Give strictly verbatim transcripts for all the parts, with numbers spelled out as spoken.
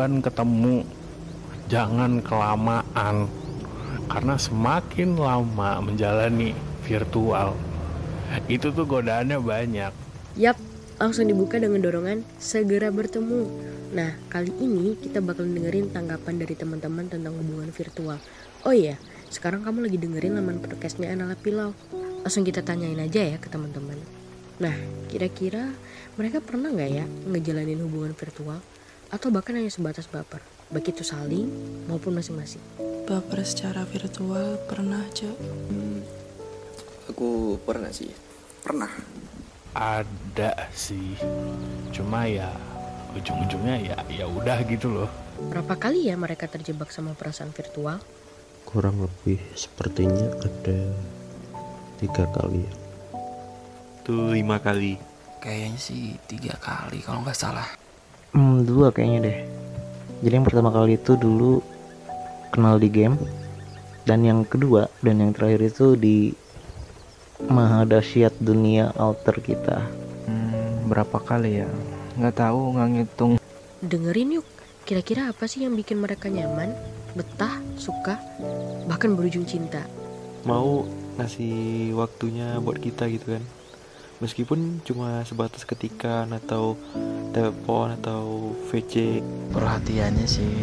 duluan ketemu, jangan kelamaan, karena semakin lama menjalani virtual itu tuh godaannya banyak. Yap, langsung dibuka dengan dorongan segera bertemu. Nah, kali ini kita bakal dengerin tanggapan dari teman-teman tentang hubungan virtual. Oh iya, sekarang kamu lagi dengerin laman podcastnya Anala Pilau. Langsung kita tanyain aja ya ke teman-teman. Nah, kira-kira mereka pernah gak ya ngejalanin hubungan virtual? Atau bahkan hanya sebatas baper, baik itu saling maupun masing-masing? Baper secara virtual pernah aja. Hmm, aku pernah sih. Pernah. Ada sih. Cuma ya ujung-ujungnya ya ya udah gitu loh. Berapa kali ya mereka terjebak sama perasaan virtual? Kurang lebih sepertinya ada tiga kali ya. Tuh lima kali. Kayaknya sih tiga kali kalau nggak salah. Hmm dua kayaknya deh. Jadi yang pertama kali itu dulu kenal di game, dan yang kedua dan yang terakhir itu di mahadasyat dunia alter kita. Hmm, berapa kali ya? Nggak tahu, nggak ngitung. Dengerin yuk, kira-kira apa sih yang bikin mereka nyaman, betah, suka, bahkan berujung cinta? Mau ngasih waktunya buat kita gitu kan, meskipun cuma sebatas ketikan atau telepon atau V C. Perhatiannya sih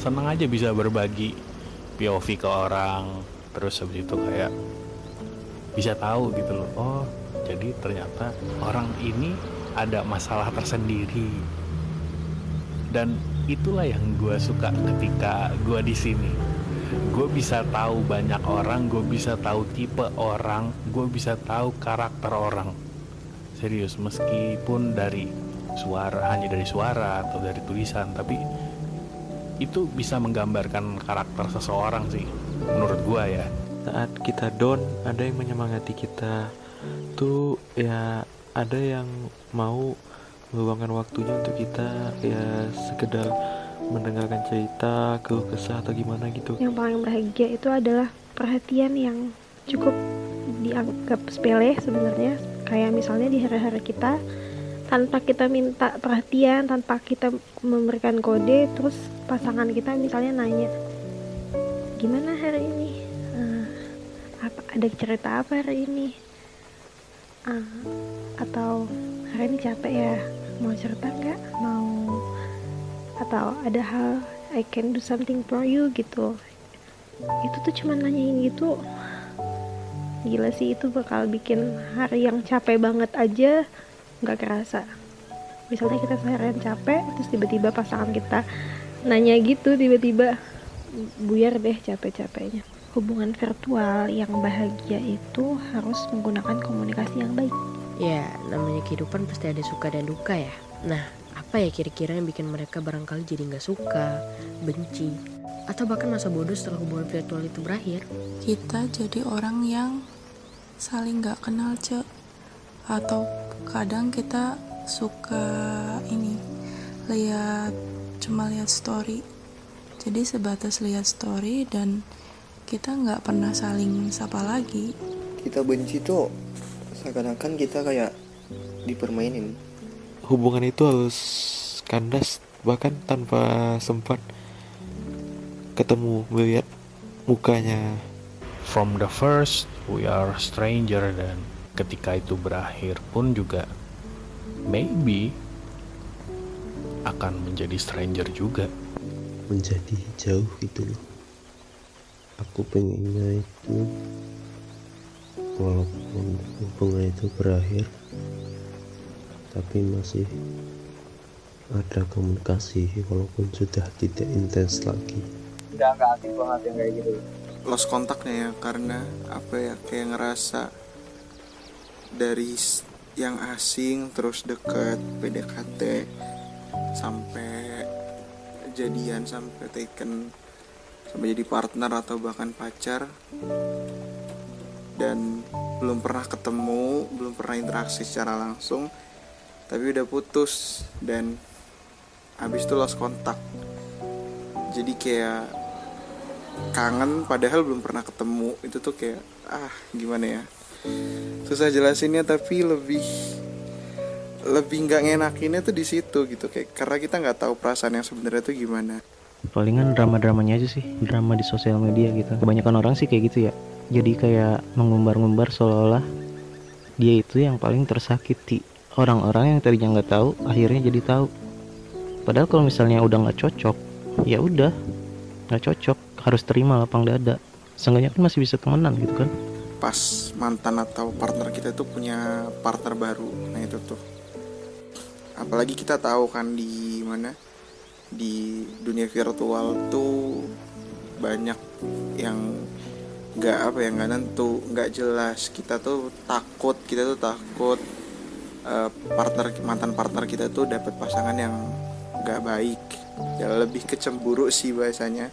senang aja bisa berbagi P O V ke orang, terus habis itu kayak bisa tahu gitu loh, oh jadi ternyata orang ini ada masalah tersendiri. Dan itulah yang gue suka ketika gue di sini. Gue bisa tahu banyak orang, gue bisa tahu tipe orang, gue bisa tahu karakter orang. Serius, meskipun dari suara, hanya dari suara atau dari tulisan, tapi itu bisa menggambarkan karakter seseorang sih, menurut gue ya. Saat kita down, ada yang menyemangati kita tuh ya. Ada yang mau meluangkan waktunya untuk kita, ya sekedar mendengarkan cerita, keluh kesah atau gimana gitu. Yang paling bahagia itu adalah perhatian yang cukup dianggap sepele sebenarnya. Kayak misalnya di hari-hari kita, tanpa kita minta perhatian, tanpa kita memberikan kode, terus pasangan kita misalnya nanya, gimana hari ini? Uh, apa, ada cerita apa hari ini? Uh, atau hari ini capek ya, mau cerita nggak, mau, atau ada hal I can do something for you gitu. Itu tuh cuman nanyain gitu, gila sih, itu bakal bikin hari yang capek banget aja nggak kerasa. Misalnya kita seharian capek, terus tiba-tiba pasangan kita nanya gitu, tiba-tiba buyar deh capek-capeknya. Hubungan virtual yang bahagia itu harus menggunakan komunikasi yang baik. Ya, namanya kehidupan pasti ada suka dan duka ya. Nah, apa ya kira-kira yang bikin mereka barangkali jadi gak suka, benci, atau bahkan masa bodoh setelah hubungan virtual itu berakhir? Kita jadi orang yang saling gak kenal, Cek. Atau kadang kita suka ini, lihat, cuma lihat story. Jadi sebatas lihat story dan kita nggak pernah saling sapa lagi. Kita benci tuh seakan-akan kita kayak dipermainin. Hubungan itu harus kandas, bahkan tanpa sempat ketemu melihat mukanya. From the first we are stranger, dan ketika itu berakhir pun juga maybe akan menjadi stranger juga, menjadi jauh gitu loh. Aku pengennya itu walaupun hubungan itu berakhir tapi masih ada komunikasi, walaupun sudah tidak intens lagi. Udah gak aktif banget yang kayak gitu, lost kontaknya ya, karena apa ya, kayak ngerasa dari yang asing terus dekat, P D K T sampai jadian, sampai taken, sampai jadi partner atau bahkan pacar, dan belum pernah ketemu, belum pernah interaksi secara langsung, tapi udah putus dan habis itu lost kontak. Jadi kayak kangen padahal belum pernah ketemu. Itu tuh kayak ah gimana ya, susah jelasinnya, tapi lebih lebih nggak ngenakinnya tuh di situ gitu, kayak karena kita nggak tahu perasaan yang sebenarnya tuh gimana. Palingan drama-dramanya aja sih, drama di sosial media gitu. Kebanyakan orang sih kayak gitu ya. Jadi kayak mengumbar-ngumbar seolah-olah dia itu yang paling tersakiti. Orang-orang yang tadinya nggak tahu akhirnya jadi tahu. Padahal kalau misalnya udah nggak cocok, ya udah nggak cocok, harus terima lapang dada. Seenggaknya kan masih bisa temenan gitu kan. Pas mantan atau partner kita tuh punya partner baru, nah itu tuh. Apalagi kita tahu kan di mana di dunia virtual tuh banyak yang nggak apa ya, nggak nentu, nggak jelas. Kita tuh takut, kita tuh takut uh, partner mantan partner kita tuh dapat pasangan yang nggak baik, ya lebih kecemburu sih bahasanya,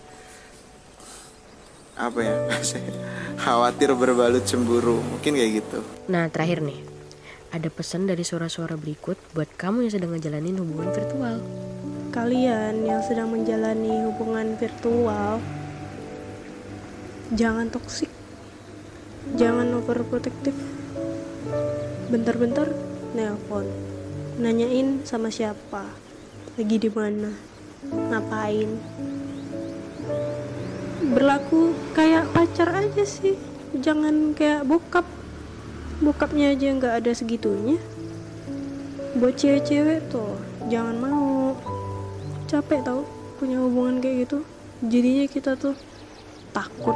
apa ya bahasanya, khawatir berbalut cemburu, mungkin kayak gitu. Nah terakhir nih, ada pesan dari suara-suara berikut buat kamu yang sedang ngejalanin hubungan virtual. Kalian yang sedang menjalani hubungan virtual, jangan toksik, jangan overprotective. Bentar-bentar nelpon, nanyain sama siapa, lagi di mana, ngapain. Berlaku kayak pacar aja sih, jangan kayak bokap. Bokapnya aja nggak ada segitunya. Buat cewek-cewek tuh jangan mau, capek tau punya hubungan kayak gitu. Jadinya kita tuh takut,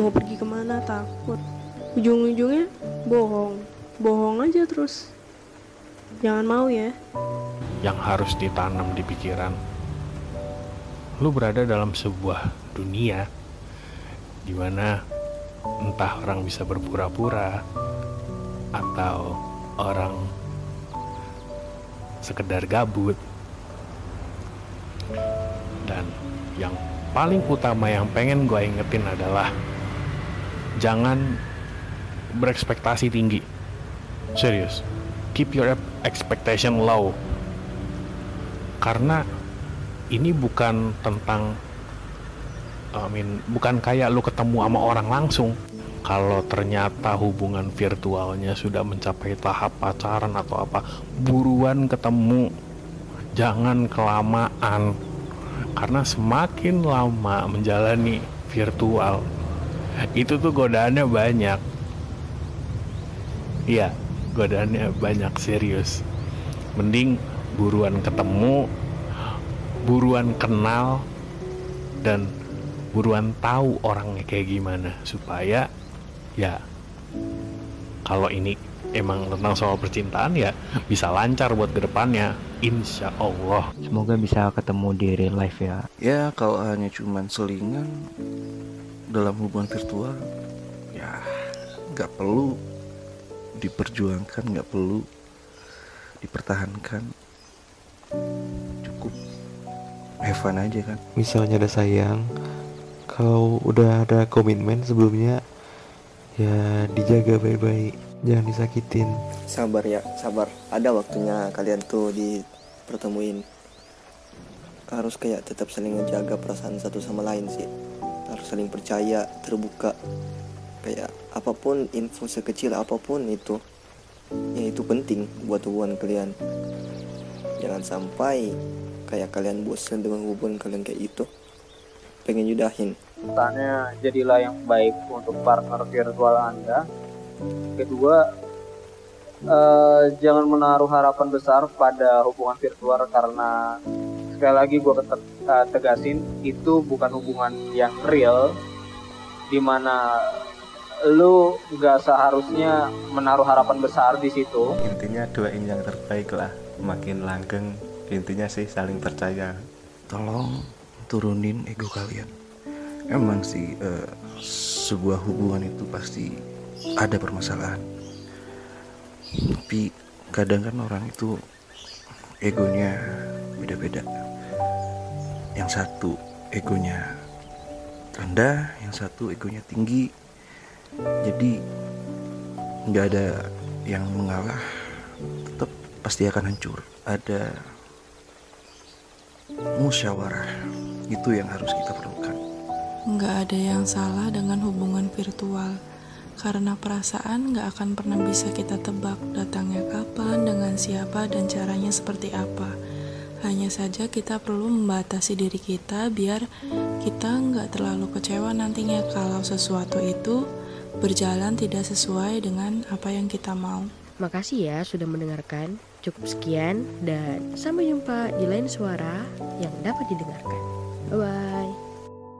mau pergi kemana takut, ujung-ujungnya bohong bohong aja terus. Jangan mau ya. Yang harus ditanam di pikiran, lu berada dalam sebuah dunia dimana entah orang bisa berpura-pura atau orang sekedar gabut. Dan yang paling utama yang pengen gue ingetin adalah jangan berekspektasi tinggi. Serius, keep your expectation low. Karena ini bukan tentang I mean, bukan kayak lu ketemu sama orang langsung. Kalau ternyata hubungan virtualnya sudah mencapai tahap pacaran atau apa, buruan ketemu, jangan kelamaan. Karena semakin lama menjalani virtual, itu tuh godaannya banyak. Iya, godaannya banyak, serius. Mending buruan ketemu, buruan kenal, dan buruan tahu orangnya kayak gimana. Supaya ya, kalau ini emang tentang soal percintaan ya, bisa lancar buat kedepannya, insya Allah. Semoga bisa ketemu di real life ya. Ya kalau hanya cuman selingan dalam hubungan virtual, ya gak perlu diperjuangkan, gak perlu dipertahankan. Cukup have fun aja kan. Misalnya ada sayang, kalau udah ada komitmen sebelumnya, ya dijaga baik-baik, jangan disakitin. Sabar ya, sabar. Ada waktunya kalian tuh dipertemuin. Harus kayak tetap saling menjaga perasaan satu sama lain sih. Harus saling percaya, terbuka. Kayak apapun, info sekecil apapun itu, ya itu penting buat hubungan kalian. Jangan sampai kayak kalian bosan dengan hubungan kalian kayak itu, pengen yudahin. Pertanyaan, jadilah yang baik untuk partner virtual Anda. Kedua, eh, jangan menaruh harapan besar pada hubungan virtual, karena sekali lagi gue tegasin, itu bukan hubungan yang real, dimana lu gak seharusnya menaruh harapan besar di situ. Intinya doain yang terbaik lah, makin langgeng. Intinya sih saling percaya. Tolong turunin ego kalian. Emang sih eh, sebuah hubungan itu pasti ada permasalahan, tapi kadang kan orang itu egonya beda-beda. Yang satu egonya rendah, yang satu egonya tinggi. Jadi nggak ada yang mengalah, tetap pasti akan hancur. Ada musyawarah, itu yang harus kita perlukan. Nggak ada yang salah dengan hubungan virtual, Karena perasaan gak akan pernah bisa kita tebak datangnya kapan, dengan siapa, dan caranya seperti apa. Hanya saja kita perlu membatasi diri kita biar kita gak terlalu kecewa nantinya kalau sesuatu itu berjalan tidak sesuai dengan apa yang kita mau. Makasih ya sudah mendengarkan. Cukup sekian dan sampai jumpa di lain suara yang dapat didengarkan. Bye-bye.